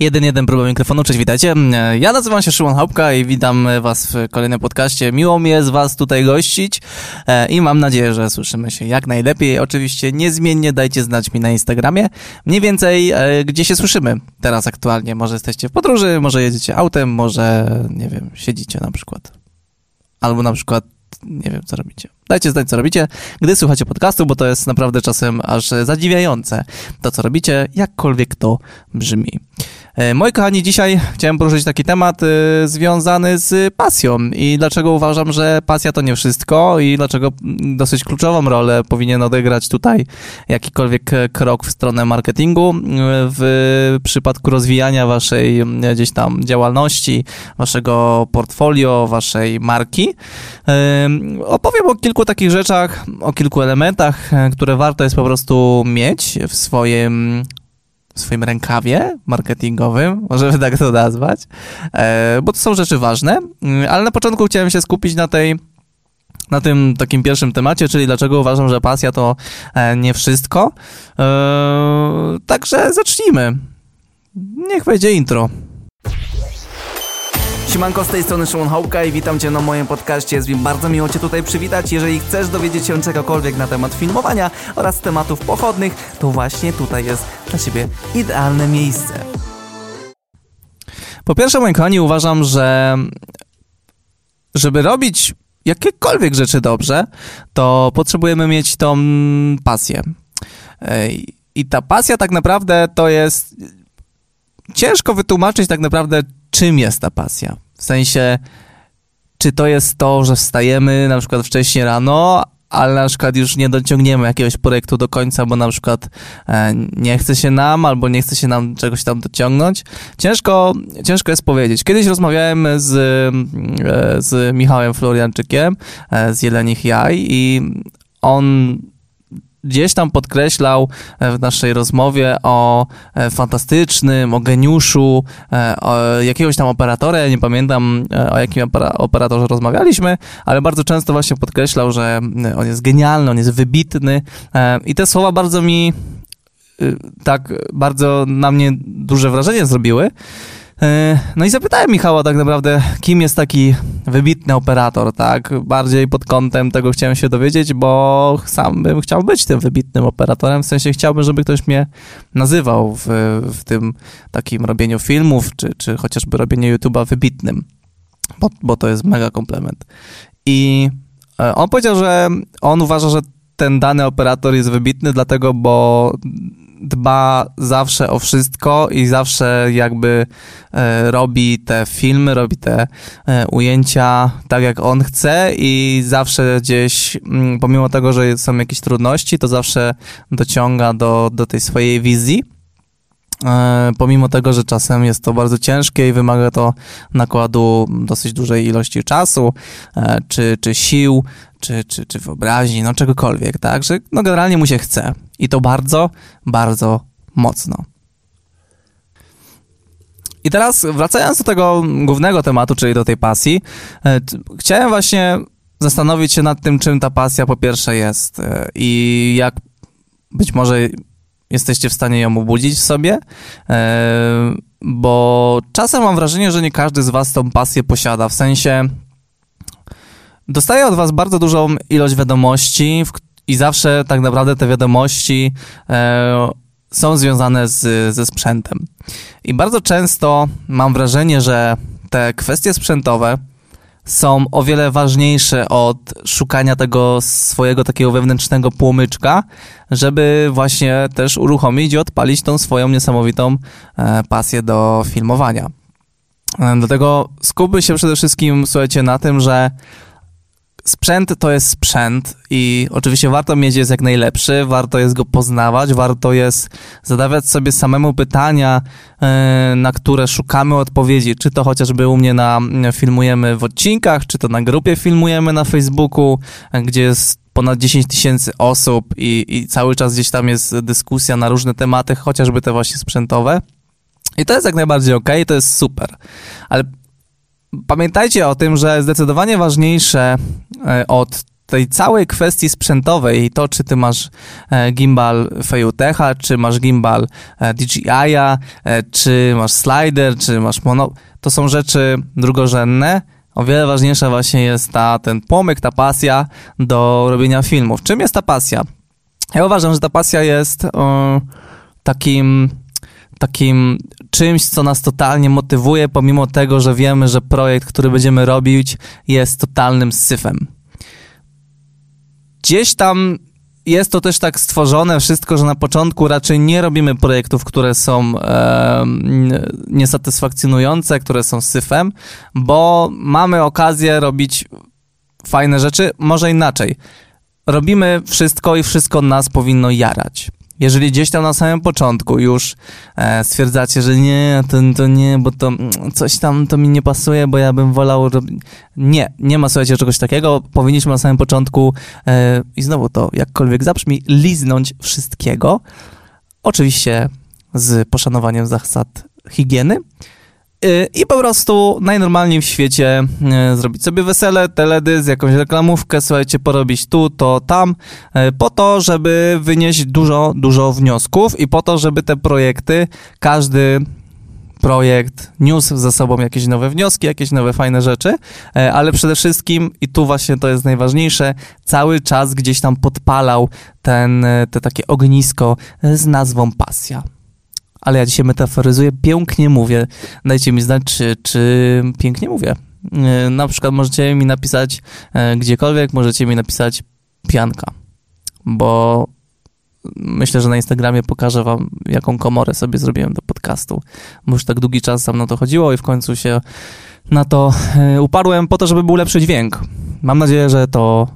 1-1 próba mikrofonu, cześć, witajcie. Ja nazywam się Szymon Chałupka i witam was w kolejnym podcaście. Miło mi jest was tutaj gościć i mam nadzieję, że słyszymy się jak najlepiej. Oczywiście niezmiennie dajcie znać mi na Instagramie, mniej więcej gdzie się słyszymy teraz aktualnie. Może jesteście w podróży, może jedziecie autem, może, nie wiem, siedzicie na przykład. Albo na przykład nie wiem, co robicie. Dajcie znać, co robicie, gdy słuchacie podcastu, bo to jest naprawdę czasem aż zadziwiające to, co robicie, jakkolwiek to brzmi. Moi kochani, dzisiaj chciałem poruszyć taki temat związany z pasją i dlaczego uważam, że pasja to nie wszystko i dlaczego dosyć kluczową rolę powinien odegrać tutaj jakikolwiek krok w stronę marketingu w przypadku rozwijania waszej gdzieś tam działalności, waszego portfolio, waszej marki. Opowiem o kilku takich rzeczach, o kilku elementach, które warto jest po prostu mieć w swoim rękawie marketingowym, możemy tak to nazwać, bo to są rzeczy ważne, ale na początku chciałem się skupić na tym takim pierwszym temacie, czyli dlaczego uważam, że pasja to nie wszystko. Także zacznijmy. Niech wejdzie intro. Siemanko, z tej strony Szymon Chałupka i witam Cię na moim podcaście. Jest mi bardzo miło Cię tutaj przywitać. Jeżeli chcesz dowiedzieć się czegokolwiek na temat filmowania oraz tematów pochodnych, to właśnie tutaj jest dla Ciebie idealne miejsce. Po pierwsze, moi kochani, uważam, że żeby robić jakiekolwiek rzeczy dobrze, to potrzebujemy mieć tą pasję. I ta pasja tak naprawdę to jest... Ciężko wytłumaczyć tak naprawdę, czym jest ta pasja. W sensie, czy to jest to, że wstajemy na przykład wcześniej rano, ale na przykład już nie dociągniemy jakiegoś projektu do końca, bo na przykład nie chce się nam, albo nie chce się nam czegoś tam dociągnąć. Ciężko jest powiedzieć. Kiedyś rozmawiałem z Michałem Florianczykiem z Jelenich Jaj i on... Gdzieś tam podkreślał w naszej rozmowie o fantastycznym, o geniuszu, o jakiegoś tam operatora, nie pamiętam, o jakim operatorze rozmawialiśmy, ale bardzo często właśnie podkreślał, że on jest genialny, on jest wybitny i te słowa bardzo na mnie duże wrażenie zrobiły. No i zapytałem Michała tak naprawdę, kim jest taki wybitny operator, tak? Bardziej pod kątem tego chciałem się dowiedzieć, bo sam bym chciał być tym wybitnym operatorem, w sensie chciałbym, żeby ktoś mnie nazywał w tym takim robieniu filmów, czy chociażby robieniu YouTube'a wybitnym, bo to jest mega komplement. I on powiedział, że on uważa, że ten dany operator jest wybitny, dlatego, bo dba zawsze o wszystko i zawsze jakby robi te filmy, robi te ujęcia tak, jak on chce i zawsze gdzieś, pomimo tego, że są jakieś trudności, to zawsze dociąga do tej swojej wizji, pomimo tego, że czasem jest to bardzo ciężkie i wymaga to nakładu dosyć dużej ilości czasu, czy sił, czy wyobraźni, no czegokolwiek, tak, że no generalnie mu się chce i to bardzo, bardzo mocno. I teraz wracając do tego głównego tematu, czyli do tej pasji, chciałem właśnie zastanowić się nad tym, czym ta pasja po pierwsze jest i jak być może jesteście w stanie ją obudzić w sobie, bo czasem mam wrażenie, że nie każdy z was tą pasję posiada, w sensie dostaję od was bardzo dużą ilość wiadomości i zawsze tak naprawdę te wiadomości są związane ze sprzętem. I bardzo często mam wrażenie, że te kwestie sprzętowe są o wiele ważniejsze od szukania tego swojego takiego wewnętrznego płomyczka, żeby właśnie też uruchomić i odpalić tą swoją niesamowitą pasję do filmowania. Dlatego skupmy się przede wszystkim, słuchajcie, na tym, że sprzęt to jest sprzęt i oczywiście warto mieć jest jak najlepszy, warto jest go poznawać, warto jest zadawać sobie samemu pytania, na które szukamy odpowiedzi, czy to chociażby u mnie na Filmujemy w odcinkach, czy to na grupie Filmujemy na Facebooku, gdzie jest ponad 10 000 osób i cały czas gdzieś tam jest dyskusja na różne tematy, chociażby te właśnie sprzętowe. I to jest jak najbardziej okej, to jest super, ale pamiętajcie o tym, że zdecydowanie ważniejsze od tej całej kwestii sprzętowej, to czy ty masz gimbal FeiyuTecha, czy masz gimbal DJI-a, czy masz slider, czy masz mono... To są rzeczy drugorzędne. O wiele ważniejsza właśnie jest ten pomysł, ta pasja do robienia filmów. Czym jest ta pasja? Ja uważam, że ta pasja jest takim czymś, co nas totalnie motywuje, pomimo tego, że wiemy, że projekt, który będziemy robić, jest totalnym syfem. Gdzieś tam jest to też tak stworzone wszystko, że na początku raczej nie robimy projektów, które są niesatysfakcjonujące, które są syfem, bo mamy okazję robić fajne rzeczy, może inaczej. Robimy wszystko i wszystko nas powinno jarać. Jeżeli gdzieś tam na samym początku już stwierdzacie, że nie, to nie, bo to coś tam to mi nie pasuje, bo ja bym wolał robić... Nie ma, słuchajcie, czegoś takiego. Powinniśmy na samym początku, i znowu to jakkolwiek zabrzmi, liznąć wszystkiego. Oczywiście z poszanowaniem zasad higieny. I po prostu najnormalniej w świecie zrobić sobie wesele, teledysk, jakąś reklamówkę, słuchajcie, porobić tu, to, tam, po to, żeby wynieść dużo wniosków i po to, żeby te projekty, każdy projekt niósł ze sobą jakieś nowe wnioski, jakieś nowe fajne rzeczy, ale przede wszystkim, i tu właśnie to jest najważniejsze, cały czas gdzieś tam podpalał te takie ognisko z nazwą pasja. Ale ja dzisiaj metaforyzuję, pięknie mówię. Dajcie mi znać, czy pięknie mówię. Na przykład możecie mi napisać gdziekolwiek, możecie mi napisać pianka, bo myślę, że na Instagramie pokażę wam, jaką komorę sobie zrobiłem do podcastu, bo już tak długi czas tam na to chodziło i w końcu się na to uparłem po to, żeby był lepszy dźwięk. Mam nadzieję, że to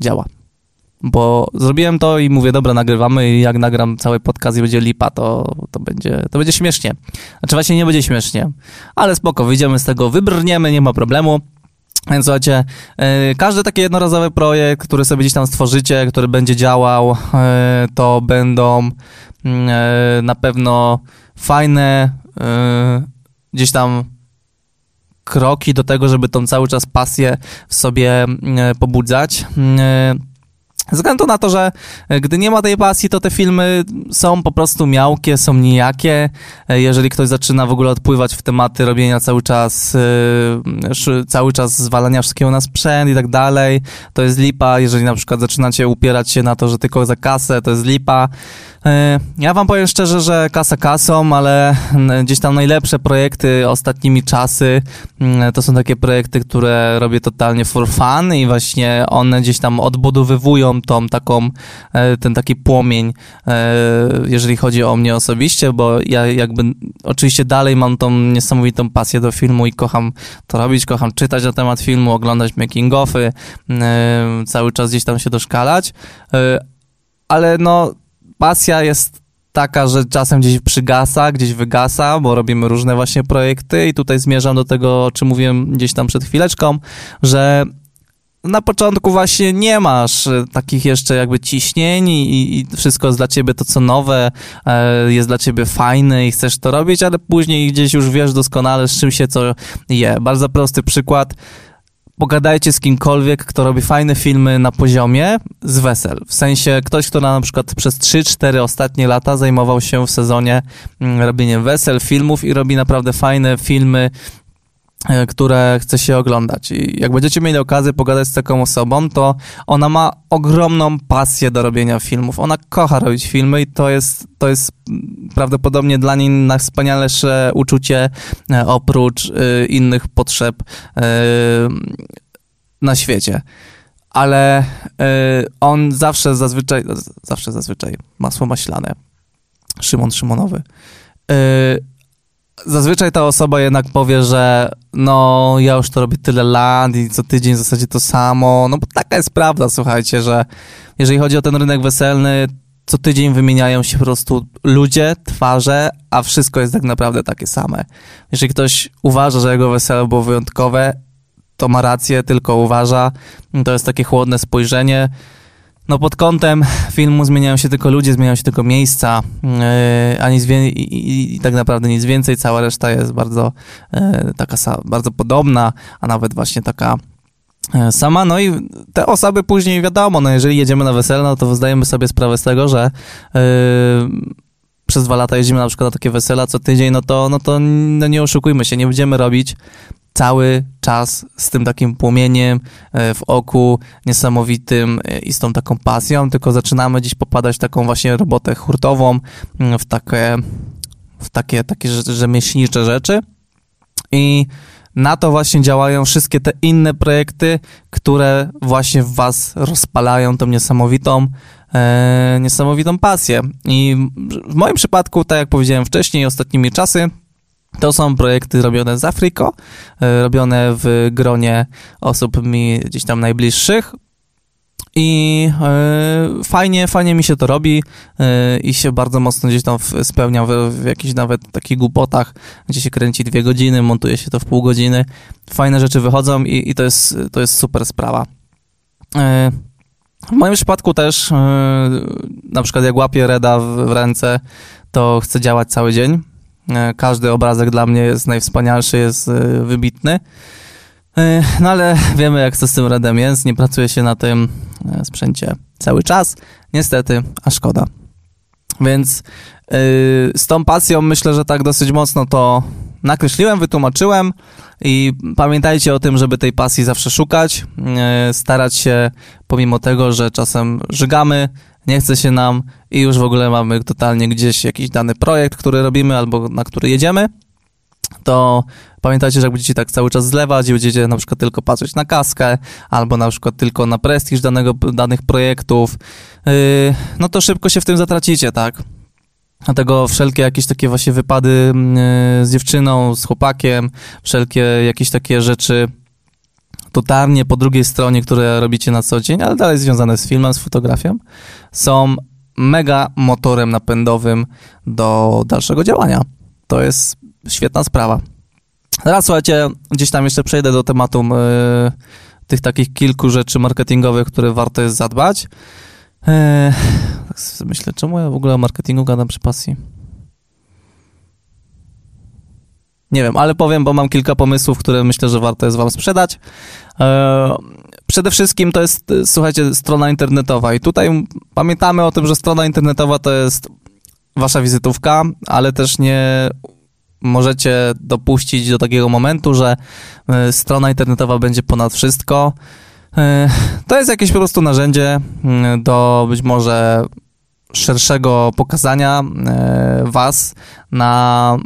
działa. Bo zrobiłem to i mówię, dobra, nagrywamy i jak nagram cały podcast i będzie lipa, to będzie śmiesznie. Znaczy właśnie nie będzie śmiesznie, ale spoko, wyjdziemy z tego, wybrniemy, nie ma problemu. Więc słuchajcie, każdy taki jednorazowy projekt, który sobie gdzieś tam stworzycie, który będzie działał, to będą na pewno fajne gdzieś tam kroki do tego, żeby tą cały czas pasję w sobie pobudzać. Ze względu na to, że gdy nie ma tej pasji, to te filmy są po prostu miałkie, są nijakie. Jeżeli ktoś zaczyna w ogóle odpływać w tematy robienia cały czas zwalania wszystkiego na sprzęt i tak dalej, to jest lipa. Jeżeli na przykład zaczynacie upierać się na to, że tylko za kasę, to jest lipa. Ja wam powiem szczerze, że kasa kasą, ale gdzieś tam najlepsze projekty ostatnimi czasy to są takie projekty, które robię totalnie for fun i właśnie one gdzieś tam odbudowywują ten taki płomień, jeżeli chodzi o mnie osobiście, bo ja jakby oczywiście dalej mam tą niesamowitą pasję do filmu i kocham to robić, kocham czytać na temat filmu, oglądać making offy, cały czas gdzieś tam się doszkalać, ale no pasja jest taka, że czasem gdzieś przygasa, gdzieś wygasa, bo robimy różne właśnie projekty i tutaj zmierzam do tego, o czym mówiłem gdzieś tam przed chwileczką, że na początku właśnie nie masz takich jeszcze jakby ciśnień i wszystko jest dla ciebie to, co nowe, jest dla ciebie fajne i chcesz to robić, ale później gdzieś już wiesz doskonale, z czym się co je. Bardzo prosty przykład. Pogadajcie z kimkolwiek, kto robi fajne filmy na poziomie z wesel. W sensie ktoś, kto na przykład przez 3-4 ostatnie lata zajmował się w sezonie robieniem wesel, filmów i robi naprawdę fajne filmy, które chce się oglądać. I jak będziecie mieli okazję pogadać z taką osobą, to ona ma ogromną pasję do robienia filmów. Ona kocha robić filmy i to jest prawdopodobnie dla niej najwspanialsze uczucie oprócz innych potrzeb na świecie. Ale on zazwyczaj, masło maślane, Szymonowy, zazwyczaj ta osoba jednak powie, że no ja już to robię tyle lat i co tydzień w zasadzie to samo, no bo taka jest prawda, słuchajcie, że jeżeli chodzi o ten rynek weselny, co tydzień wymieniają się po prostu ludzie, twarze, a wszystko jest tak naprawdę takie same. Jeżeli ktoś uważa, że jego wesele było wyjątkowe, to ma rację, tylko uważa, to jest takie chłodne spojrzenie. No pod kątem filmu zmieniają się tylko ludzie, zmieniają się tylko miejsca, a tak naprawdę nic więcej, cała reszta jest bardzo podobna, a nawet właśnie taka sama, no i te osoby później wiadomo, no jeżeli jedziemy na wesele, no to zdajemy sobie sprawę z tego, że przez 2 lata jeździmy na przykład na takie wesela co tydzień, no to nie oszukujmy się, nie będziemy robić cały czas z tym takim płomieniem w oku niesamowitym i z tą taką pasją, tylko zaczynamy gdzieś popadać w taką właśnie robotę hurtową, w takie rzemieślnicze rzeczy i na to właśnie działają wszystkie te inne projekty, które właśnie w was rozpalają tą niesamowitą pasję. I w moim przypadku, tak jak powiedziałem wcześniej, ostatnimi czasy, to są projekty robione z Afriko, robione w gronie osób mi gdzieś tam najbliższych i fajnie mi się to robi i się bardzo mocno gdzieś tam spełnia w jakichś nawet takich głupotach, gdzie się kręci 2 godziny, montuje się to w pół godziny. Fajne rzeczy wychodzą i to jest super sprawa. W moim przypadku też na przykład jak łapię Reda w ręce, to chcę działać cały dzień. Każdy obrazek dla mnie jest najwspanialszy, jest wybitny. No ale wiemy, jak to z tym Redem jest. Nie pracuje się na tym sprzęcie cały czas. Niestety, a szkoda. Więc z tą pasją myślę, że tak dosyć mocno to nakreśliłem, wytłumaczyłem i pamiętajcie o tym, żeby tej pasji zawsze szukać, starać się pomimo tego, że czasem żygamy, nie chce się nam i już w ogóle mamy totalnie gdzieś jakiś dany projekt, który robimy albo na który jedziemy, to pamiętajcie, że jak będziecie tak cały czas zlewać i będziecie na przykład tylko patrzeć na kaskę albo na przykład tylko na prestiż danych projektów, no to szybko się w tym zatracicie, tak? Dlatego wszelkie jakieś takie właśnie wypady z dziewczyną, z chłopakiem, wszelkie jakieś takie rzeczy totalnie po drugiej stronie, które robicie na co dzień, ale dalej związane z filmem, z fotografią, są mega motorem napędowym do dalszego działania. To jest świetna sprawa. Teraz słuchajcie, gdzieś tam jeszcze przejdę do tematu tych takich kilku rzeczy marketingowych, które warto jest zadbać. Tak sobie myślę, czemu ja w ogóle o marketingu gadam przy pasji? Nie wiem, ale powiem, bo mam kilka pomysłów, które myślę, że warto jest wam sprzedać. Przede wszystkim to jest, słuchajcie, strona internetowa i tutaj pamiętamy o tym, że strona internetowa to jest wasza wizytówka, ale też nie możecie dopuścić do takiego momentu, że strona internetowa będzie ponad wszystko. To jest jakieś po prostu narzędzie do być może szerszego pokazania was na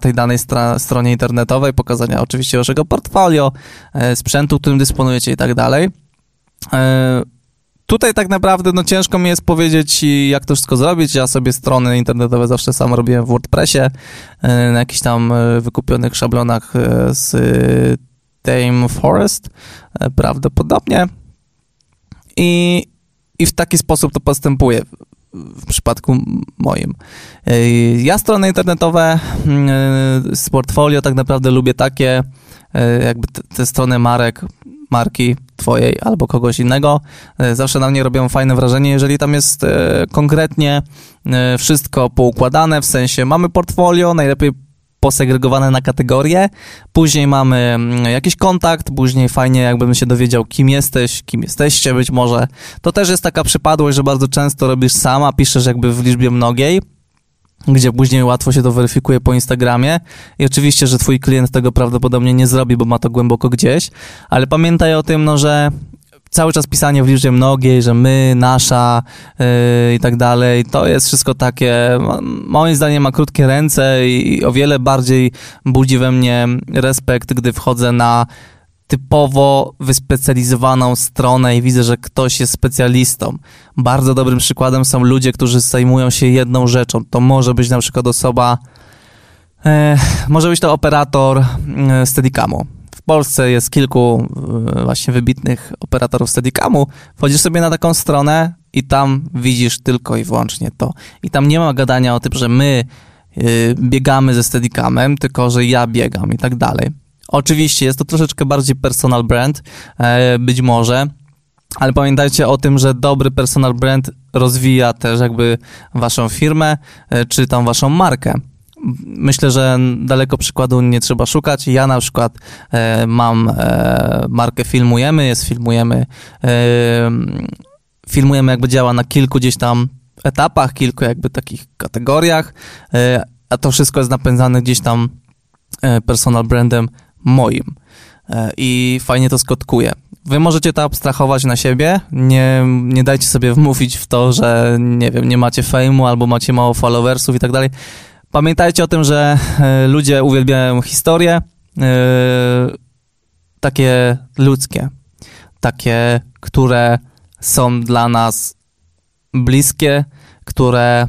tej danej stronie internetowej, pokazania oczywiście waszego portfolio, sprzętu, którym dysponujecie i tak dalej. Tutaj tak naprawdę no, ciężko mi jest powiedzieć, jak to wszystko zrobić. Ja sobie strony internetowe zawsze sam robiłem w WordPressie, na jakichś tam wykupionych szablonach z ThemeForest prawdopodobnie i w taki sposób to postępuje w przypadku moim. Ja strony internetowe z portfolio tak naprawdę lubię takie, jakby te strony marki twojej albo kogoś innego, zawsze na mnie robią fajne wrażenie, jeżeli tam jest konkretnie wszystko poukładane, w sensie mamy portfolio, najlepiej posegregowane na kategorie, później mamy jakiś kontakt, później fajnie jakbym się dowiedział, kim jesteś, kim jesteście być może. To też jest taka przypadłość, że bardzo często robisz sama, piszesz jakby w liczbie mnogiej, gdzie później łatwo się to weryfikuje po Instagramie i oczywiście, że twój klient tego prawdopodobnie nie zrobi, bo ma to głęboko gdzieś, ale pamiętaj o tym, no, że cały czas pisanie w liczbie mnogiej, że my, nasza i tak dalej, to jest wszystko takie, moim zdaniem ma krótkie ręce i o wiele bardziej budzi we mnie respekt, gdy wchodzę na typowo wyspecjalizowaną stronę i widzę, że ktoś jest specjalistą. Bardzo dobrym przykładem są ludzie, którzy zajmują się jedną rzeczą. To może być na przykład osoba, może być to operator Steadicamu. W Polsce jest kilku właśnie wybitnych operatorów Steadicamu, wchodzisz sobie na taką stronę i tam widzisz tylko i wyłącznie to. I tam nie ma gadania o tym, że my biegamy ze Steadicamem, tylko że ja biegam i tak dalej. Oczywiście jest to troszeczkę bardziej personal brand, być może, ale pamiętajcie o tym, że dobry personal brand rozwija też jakby waszą firmę, czy tam waszą markę. myślę, że daleko przykładu nie trzeba szukać. Ja na przykład mam markę Filmujemy, jest Filmujemy. Filmujemy jakby działa na kilku gdzieś tam etapach, kilku jakby takich kategoriach, a to wszystko jest napędzane gdzieś tam personal brandem moim i fajnie to skotkuje. Wy możecie to abstrahować na siebie, nie dajcie sobie wmówić w to, że nie wiem, nie macie fejmu albo macie mało followersów i tak dalej. Pamiętajcie o tym, że ludzie uwielbiają historie takie ludzkie, takie, które są dla nas bliskie, które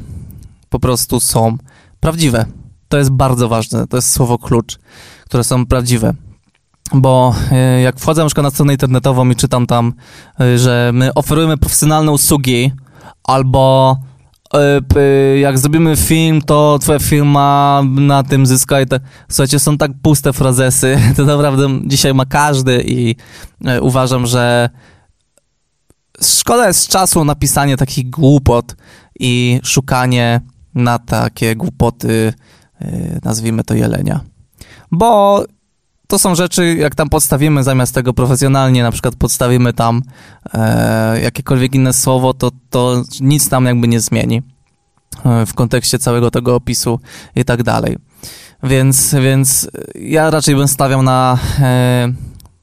po prostu są prawdziwe. To jest bardzo ważne, to jest słowo klucz, które są prawdziwe. Bo jak wchodzę na przykład na stronę internetową i czytam tam, że my oferujemy profesjonalne usługi, albo jak zrobimy film, to twoja firma na tym zyska i tak. Słuchajcie, są tak puste frazesy, to naprawdę dzisiaj ma każdy i uważam, że szkoda jest czasu napisanie takich głupot i szukanie na takie głupoty, nazwijmy to jelenia. Bo to są rzeczy, jak tam podstawimy zamiast tego profesjonalnie, na przykład podstawimy tam jakiekolwiek inne słowo, to nic nam jakby nie zmieni w kontekście całego tego opisu i tak dalej. Więc ja raczej bym stawiał na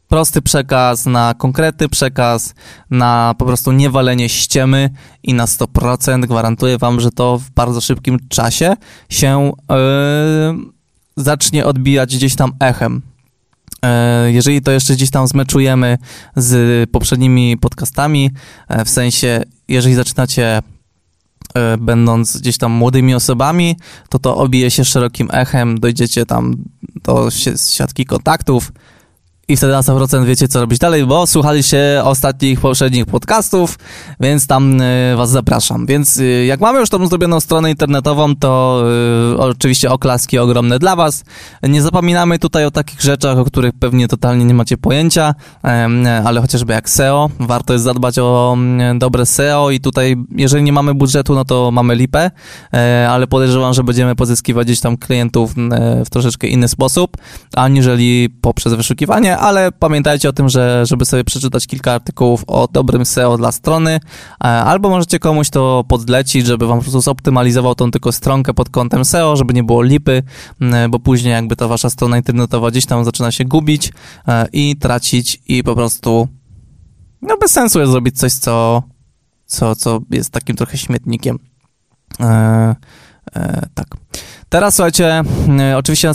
prosty przekaz, na konkretny przekaz, na po prostu niewalenie ściemy i na 100% gwarantuję wam, że to w bardzo szybkim czasie się zacznie odbijać gdzieś tam echem. Jeżeli to jeszcze gdzieś tam zmeczujemy z poprzednimi podcastami, w sensie, jeżeli zaczynacie będąc gdzieś tam młodymi osobami, to obije się szerokim echem, dojdziecie tam do siatki kontaktów i wtedy na 100% wiecie, co robić dalej, bo słuchaliście ostatnich, poprzednich podcastów, więc tam was zapraszam. Więc jak mamy już tą zrobioną stronę internetową, to oczywiście oklaski ogromne dla was. Nie zapominamy tutaj o takich rzeczach, o których pewnie totalnie nie macie pojęcia, ale chociażby jak SEO. Warto jest zadbać o dobre SEO i tutaj, jeżeli nie mamy budżetu, no to mamy lipę, ale podejrzewam, że będziemy pozyskiwać gdzieś tam klientów w troszeczkę inny sposób, aniżeli poprzez wyszukiwanie, ale pamiętajcie o tym, że żeby sobie przeczytać kilka artykułów o dobrym SEO dla strony, albo możecie komuś to podlecić, żeby wam po prostu zoptymalizował tą tylko stronkę pod kątem SEO, żeby nie było lipy, bo później jakby ta wasza strona internetowa gdzieś tam zaczyna się gubić i tracić i po prostu no bez sensu jest zrobić coś, co jest takim trochę śmietnikiem. Tak. Teraz słuchajcie, oczywiście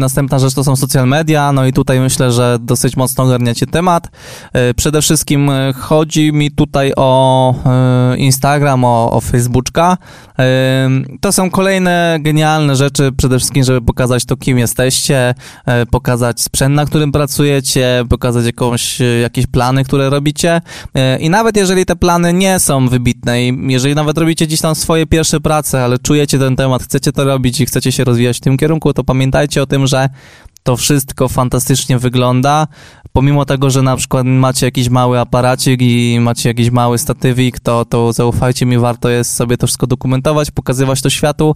następna rzecz to są social media, no i tutaj myślę, że dosyć mocno ogarniacie temat. Przede wszystkim chodzi mi tutaj o Instagram, o Facebooka. To są kolejne genialne rzeczy, przede wszystkim, żeby pokazać to, kim jesteście, pokazać sprzęt, na którym pracujecie, pokazać jakieś plany, które robicie i nawet jeżeli te plany nie są wybitne i jeżeli nawet robicie gdzieś tam swoje pierwsze prace, ale czujecie ten temat, chcecie to robić i chcecie się rozwijać w tym kierunku, to pamiętajcie o tym, że to wszystko fantastycznie wygląda, pomimo tego, że na przykład macie jakiś mały aparacik i macie jakiś mały statywik, to zaufajcie mi, warto jest sobie to wszystko dokumentować, pokazywać to światu,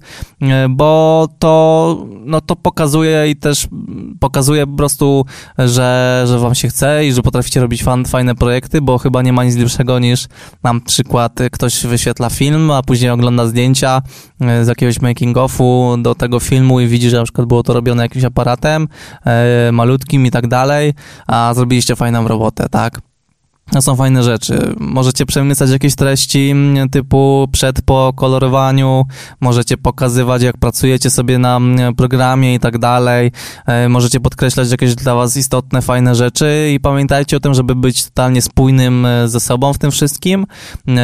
bo to pokazuje i też pokazuje po prostu, że wam się chce i że potraficie robić fajne projekty, bo chyba nie ma nic lepszego niż na przykład ktoś wyświetla film, a później ogląda zdjęcia z jakiegoś making-offu do tego filmu i widzi, że na przykład było to robione jakimś aparatem malutkim i tak dalej, a zrobiliście fajną robotę, tak? To są fajne rzeczy. Możecie przemycać jakieś treści typu przed po kolorowaniu, możecie pokazywać, jak pracujecie sobie na programie i tak dalej, możecie podkreślać jakieś dla was istotne, fajne rzeczy i pamiętajcie o tym, żeby być totalnie spójnym ze sobą w tym wszystkim.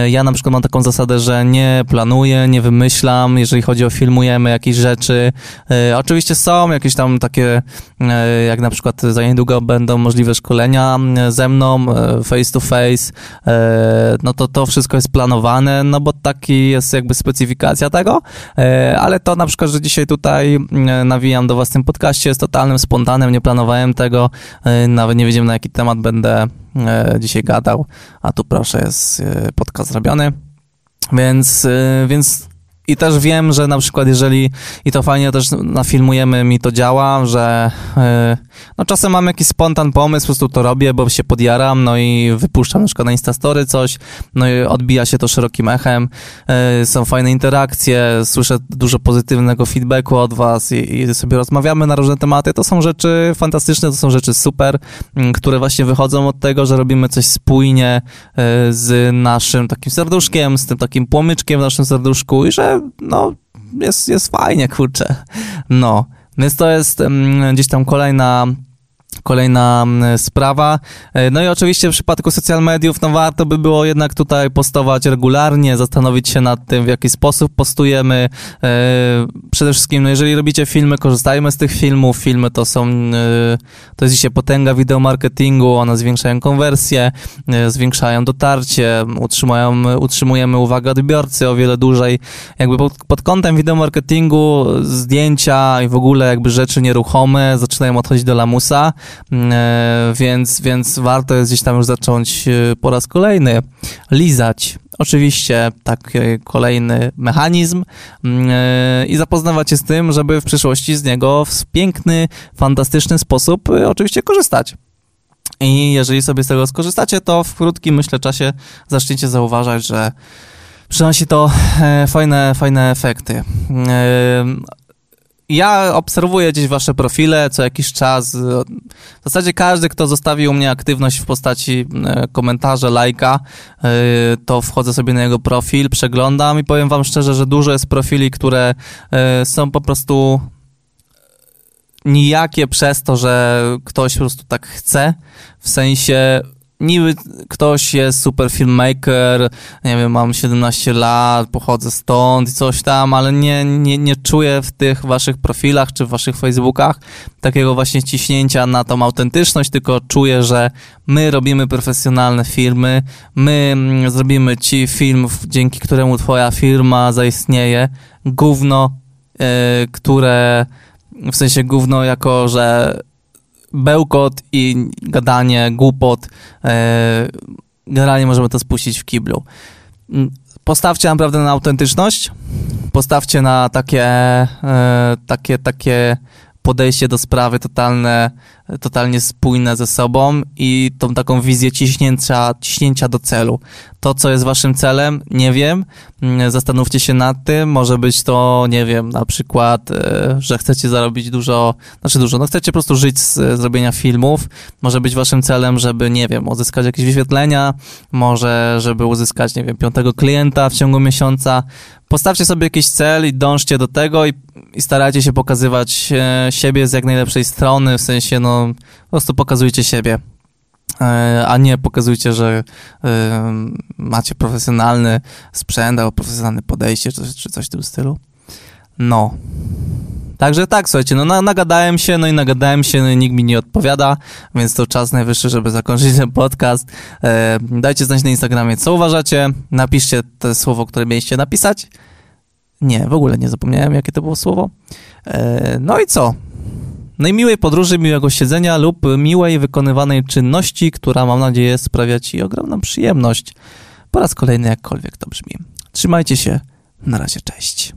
Ja na przykład mam taką zasadę, że nie planuję, nie wymyślam, jeżeli chodzi o Filmujemy jakieś rzeczy. Oczywiście są jakieś tam takie, jak na przykład za niedługo będą możliwe szkolenia ze mną, face to face, no to wszystko jest planowane, no bo taki jest jakby specyfikacja tego, ale to na przykład, że dzisiaj tutaj nawijam do was w tym podcaście, jest totalnym spontanem, nie planowałem tego, nawet nie wiedziałem, na jaki temat będę dzisiaj gadał, a tu proszę, jest podcast zrobiony, więc I też wiem, że na przykład jeżeli, i to fajnie też na Filmujemy mi to działa, że no czasem mam jakiś spontan pomysł, po prostu to robię, bo się podjaram, no i wypuszczam na przykład na Instastory coś, no i odbija się to szerokim echem, są fajne interakcje, słyszę dużo pozytywnego feedbacku od was i sobie rozmawiamy na różne tematy, to są rzeczy fantastyczne, to są rzeczy super, które właśnie wychodzą od tego, że robimy coś spójnie z naszym takim serduszkiem, z tym takim płomyczkiem w naszym serduszku i że no, jest fajnie, kurczę. No, więc to jest gdzieś tam kolejna sprawa. No i oczywiście w przypadku social mediów, no warto by było jednak tutaj postować regularnie, zastanowić się nad tym, w jaki sposób postujemy. Przede wszystkim, no jeżeli robicie filmy, korzystajmy z tych filmów. Filmy to są, to jest dzisiaj potęga wideomarketingu, one zwiększają konwersję, zwiększają dotarcie, utrzymujemy uwagę odbiorcy o wiele dłużej. Jakby pod kątem wideomarketingu zdjęcia i w ogóle jakby rzeczy nieruchome zaczynają odchodzić do lamusa, więc warto jest gdzieś tam już zacząć po raz kolejny lizać. Oczywiście taki kolejny mechanizm i zapoznawać się z tym, żeby w przyszłości z niego w piękny, fantastyczny sposób oczywiście korzystać. I jeżeli sobie z tego skorzystacie, to w krótkim, myślę, czasie zaczniecie zauważać, że przynosi to fajne efekty. Ja obserwuję gdzieś wasze profile co jakiś czas. W zasadzie każdy, kto zostawił mnie aktywność w postaci komentarza, lajka, to wchodzę sobie na jego profil, przeglądam i powiem wam szczerze, że dużo jest profili, które są po prostu nijakie przez to, że ktoś po prostu tak chce, w sensie niby ktoś jest super filmmaker, nie wiem, mam 17 lat, pochodzę stąd i coś tam, ale nie czuję w tych waszych profilach czy w waszych Facebookach takiego właśnie ciśnięcia na tą autentyczność, tylko czuję, że my robimy profesjonalne filmy, my zrobimy ci film, dzięki któremu twoja firma zaistnieje, gówno, które, w sensie gówno jako, że bełkot i gadanie, głupot, generalnie możemy to spuścić w kiblu. Postawcie naprawdę na autentyczność, postawcie na takie podejście do sprawy totalnie spójne ze sobą i tą taką wizję ciśnięcia do celu. To, co jest waszym celem, nie wiem, zastanówcie się nad tym, może być to, nie wiem, na przykład, że chcecie zarobić dużo, chcecie po prostu żyć z zrobienia filmów, może być waszym celem, żeby, nie wiem, uzyskać jakieś wyświetlenia, może, żeby uzyskać, nie wiem, 5 klienta w ciągu miesiąca. Postawcie sobie jakiś cel i dążcie do tego i starajcie się pokazywać siebie z jak najlepszej strony, w sensie, no, po prostu pokazujcie siebie, a nie pokazujcie, że macie profesjonalny sprzęt albo profesjonalne podejście, czy coś w tym stylu. No. Także tak, słuchajcie, no nagadałem się, no i nikt mi nie odpowiada, więc to czas najwyższy, żeby zakończyć ten podcast. Dajcie znać na Instagramie, co uważacie, napiszcie to słowo, które mieliście napisać. Nie, w ogóle nie zapomniałem, jakie to było słowo. No i co? No i miłej podróży, miłego siedzenia lub miłej wykonywanej czynności, która, mam nadzieję, sprawia ci ogromną przyjemność. Po raz kolejny, jakkolwiek to brzmi. Trzymajcie się, na razie, cześć.